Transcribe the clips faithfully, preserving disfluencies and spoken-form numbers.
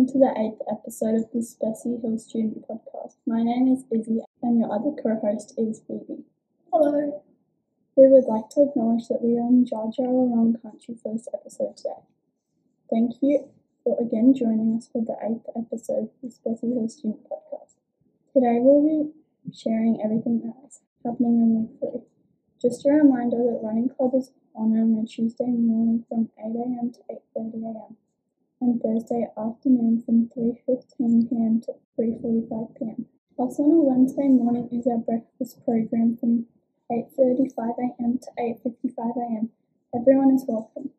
welcome to the eighth episode of the Specy Hill Student Podcast. My name is Izzy and your other co-host is Phoebe. Hello. We would like to acknowledge that we are in Jar Jarong Country for this episode today. Thank you for again joining us for the eighth episode of the Specy Hill Student Podcast. Today we'll be sharing everything that's happening in week three. Just a reminder that running club is on on a Tuesday morning from eight a.m. to eight thirty a.m. and Thursday afternoon from three fifteen p.m. to three forty-five p.m. Also on a Wednesday morning is our breakfast program from eight thirty-five a.m. to eight fifty-five a.m. Everyone is welcome.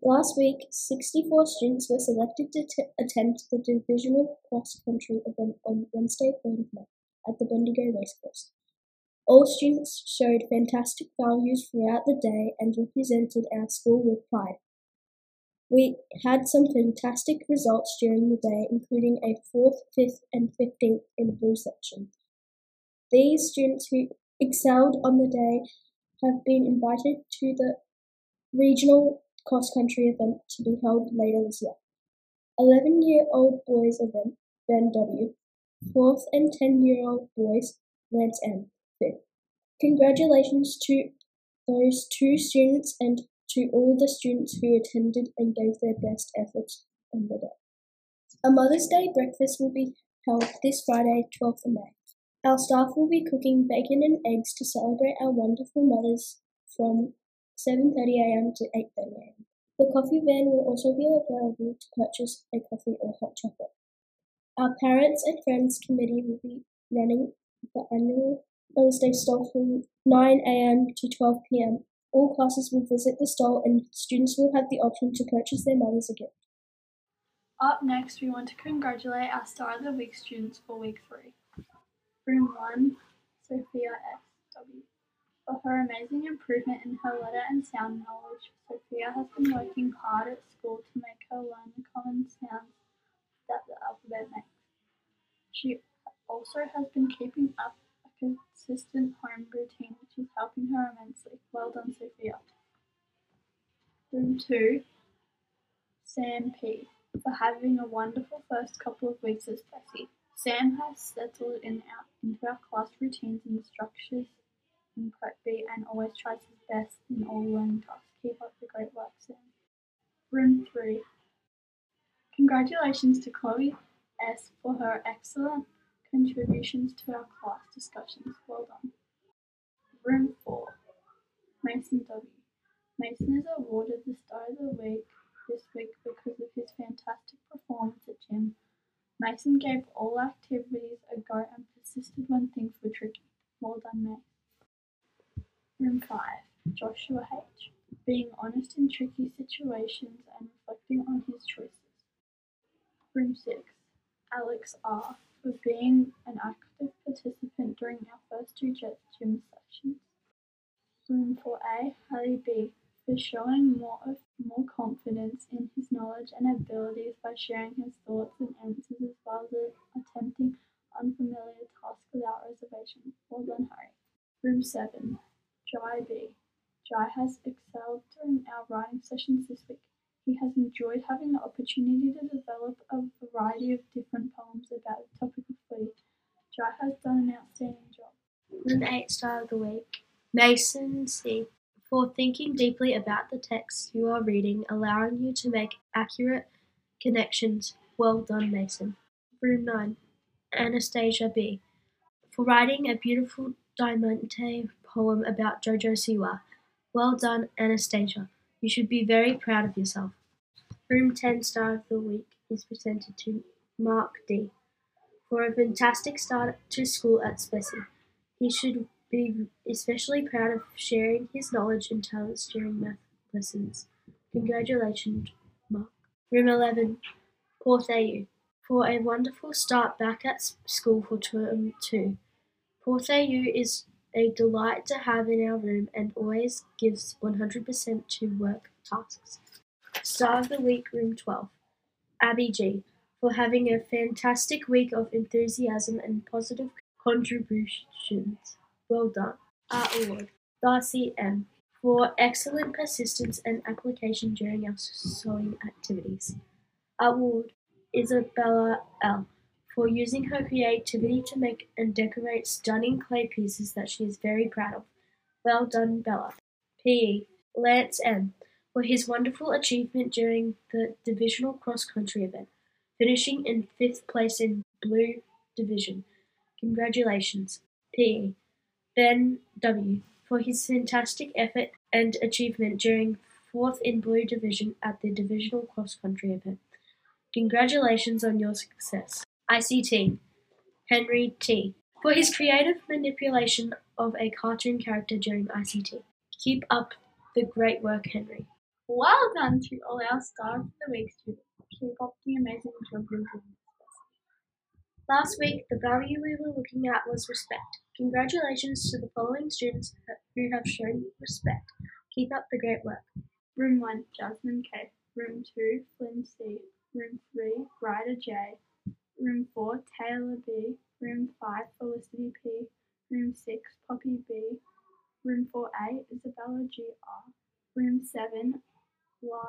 Last week, sixty-four students were selected to t- attempt the divisional cross-country event on Wednesday, third of May at the Bendigo Racecourse. All students showed fantastic values throughout the day and represented our school with pride. We had some fantastic results during the day, including a fourth, fifth and fifteenth in the blue section. These students who excelled on the day have been invited to the regional cross-country event to be held later this year. eleven-year-old boys event, Ben W. fourth and ten-year-old boys, Lance M. fifth. Congratulations to those two students and to all the students who attended and gave their best efforts on the day. A Mother's Day breakfast will be held this Friday, twelfth of May. Our staff will be cooking bacon and eggs to celebrate our wonderful mothers from seven thirty a.m. to eight thirty a.m. The coffee van will also be available to purchase a coffee or hot chocolate. Our Parents and Friends Committee will be running the annual Mother's Day stall from nine a.m. to twelve p.m. All classes will visit the stall and students will have the option to purchase their mothers a gift. Up next, we want to congratulate our Star of the Week students for week three. Room one, Sophia S W. For her amazing improvement in her letter and sound knowledge, Sophia has been working hard at school to make her learn the common sounds that the alphabet makes. She also has been keeping up consistent home routine, which is helping her immensely. Well done, Sophia. Room two, Sam P. For having a wonderful first couple of weeks as Bessie. Sam has settled in our, into our class routines and structures in Prep B and always tries his best in all learning tasks. Keep up the great work, Sam. Room three, congratulations to Chloe S. for her excellent contributions to our class discussions. Well done. Room four, Mason W. Mason is awarded the Star of the Week this week because of his fantastic performance at gym. Mason gave all activities a go and persisted when things were tricky. Well done, Mason. Room five, Joshua H. Being honest in tricky situations and reflecting on his choices. Room six, Alex R. for being an active participant during our first two gym sessions. Room four A, Harry B. for showing more of more confidence in his knowledge and abilities by sharing his thoughts and answers as well as attempting unfamiliar tasks without reservation. Well done, Harry. Room seven, Jai B. Jai has excelled during our writing sessions this week. He has enjoyed having the opportunity to develop a variety of different poems about the topic of food. Jai has done an outstanding job. Room eight, Star of the Week, Mason C. For thinking deeply about the text you are reading, allowing you to make accurate connections. Well done, Mason. Room nine, Anastasia B. For writing a beautiful diamante poem about Jojo Siwa. Well done, Anastasia. You should be very proud of yourself. Room ten, Star of the Week is presented to Mark D. For a fantastic start to school at Specy. He should be especially proud of sharing his knowledge and talents during math lessons. Congratulations, Mark. Room eleven, Porth A U. For a wonderful start back at school for term two. Porth A U is a delight to have in our room and always gives one hundred percent to work tasks. Star of the Week, Room twelve, Abby G. For having a fantastic week of enthusiasm and positive contributions. Well done. Our award, Darcy M. For excellent persistence and application during our sewing activities. Award, Isabella L. for using her creativity to make and decorate stunning clay pieces that she is very proud of. Well done, Bella. P E. Lance M. for his wonderful achievement during the divisional cross-country event, finishing in fifth place in Blue Division. Congratulations. P E. Ben W. for his fantastic effort and achievement during fourth in Blue Division at the divisional cross-country event. Congratulations on your success. I C T. Henry T. for his creative manipulation of a cartoon character during I C T. Keep up the great work, Henry. Well done to all our Star of the Week students. Keep up the amazing job you're doing. Last week, the value we were looking at was respect. Congratulations to the following students who have shown respect. Keep up the great work. Room one, Jasmine K. Room two, Flynn C. Room three, Ryder J. Room four, Taylor B. Room five, Felicity P. Room six, Poppy B. Room four A, Isabella G. R. Room seven, La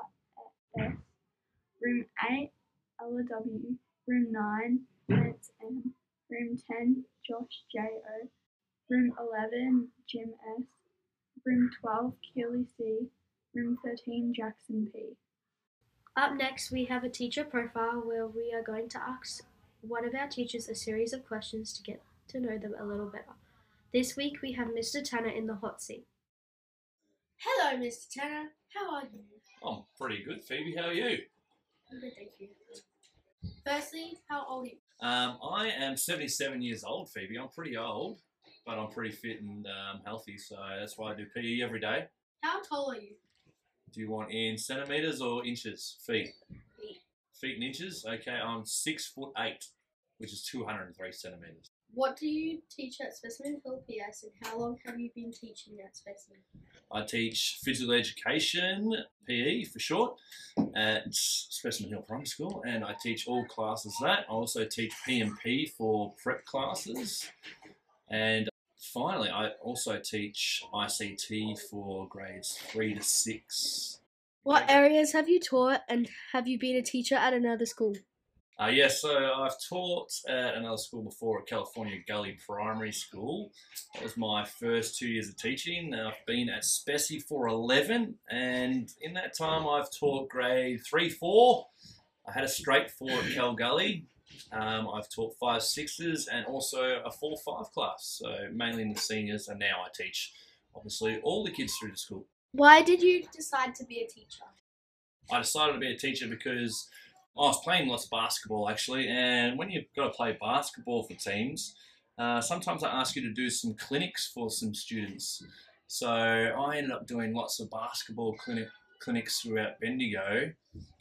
S. Room eight, Ella W. Room nine, Lance M. Room ten, Josh J. O. Room eleven, Jim S. Room twelve, Keely C. Room thirteen, Jackson P. Up next, we have a teacher profile where we are going to ask one of our teachers a series of questions to get to know them a little better. This week, we have Mister Tanner in the hot seat. Hello, Mister Tanner. How are you? I'm pretty good, Phoebe. How are you? I'm good, thank you. Firstly, how old are you? Um, I am seventy-seven years old, Phoebe. I'm pretty old, but I'm pretty fit and um, healthy, so that's why I do P E every day. How tall are you? Do you want in centimetres or inches? Feet. Feet. Feet and inches? Okay, I'm six foot eight, which is two hundred three centimetres. What do you teach at Specimen Hill P S and how long have you been teaching at Specimen? I teach physical education, P E for short, at Specimen Hill Primary School, and I teach all classes that. I also teach P M P for prep classes, and finally, I also teach I C T for grades three to six. What areas have you taught, and have you been a teacher at another school? Uh, yes, yeah, so I've taught at another school before, at California Gully Primary School. That was my first two years of teaching. I've been at Specy for eleven, and in that time, I've taught grade three, four. I had a straight four at Cal Gully. Um, I've taught five sixes and also a four five class, so mainly in the seniors, and now I teach obviously all the kids through the school. Why did you decide to be a teacher? I decided to be a teacher because I was playing lots of basketball actually, and when you've got to play basketball for teams, uh, sometimes I ask you to do some clinics for some students. So I ended up doing lots of basketball clinic clinics throughout Bendigo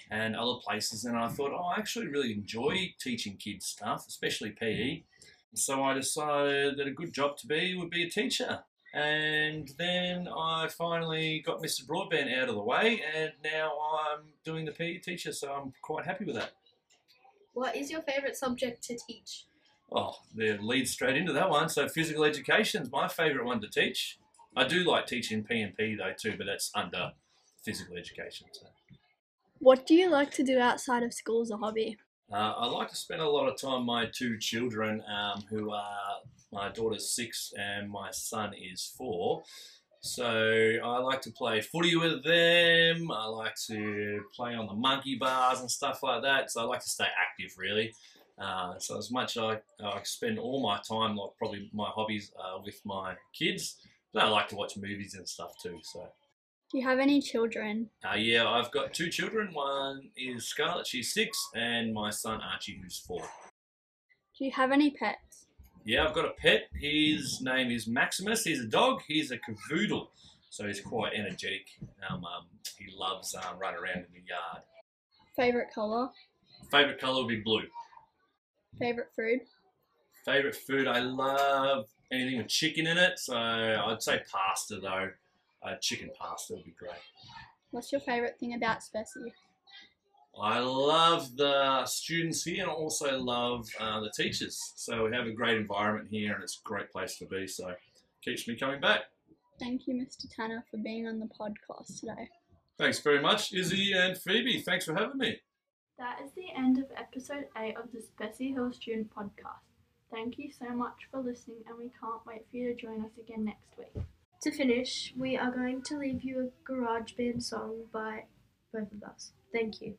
and other places, and I thought, oh, I actually really enjoy teaching kids stuff, especially P E. So I decided that a good job to be would be a teacher. And then I finally got Mister Broadbent out of the way, and now I'm doing the P E teacher, so I'm quite happy with that. What is your favourite subject to teach? Oh, that leads straight into that one. So physical education is my favourite one to teach. I do like teaching P M P though too, but that's under physical education. So. What do you like to do outside of school as a hobby? Uh, I like to spend a lot of time with my two children, um, who are, my daughter's six and my son is four. So I like to play footy with them. I like to play on the monkey bars and stuff like that. So I like to stay active, really. Uh, so as much as I, I spend all my time, like probably my hobbies, uh, with my kids, but I like to watch movies and stuff too. So. Do you have any children? Uh, yeah, I've got two children. One is Scarlett, she's six, and my son Archie, who's four. Do you have any pets? Yeah, I've got a pet. His name is Maximus. He's a dog. He's a Cavoodle, so he's quite energetic. Um, um, he loves um, running around in the yard. Favourite colour? Favourite colour would be blue. Favourite food? Favourite food, I love anything with chicken in it, so I'd say pasta though. Uh, chicken pasta would be great. What's your favourite thing about Specy? I love the students here, and I also love uh, the teachers. So we have a great environment here, and it's a great place to be, so it keeps me coming back. Thank you, Mister Tanner, for being on the podcast today. Thanks very much, Izzy and Phoebe. Thanks for having me. That is the end of episode eight of the Specy Hill Student Podcast. Thank you so much for listening, and we can't wait for you to join us again next week. To finish, we are going to leave you a GarageBand song by both of us. Thank you.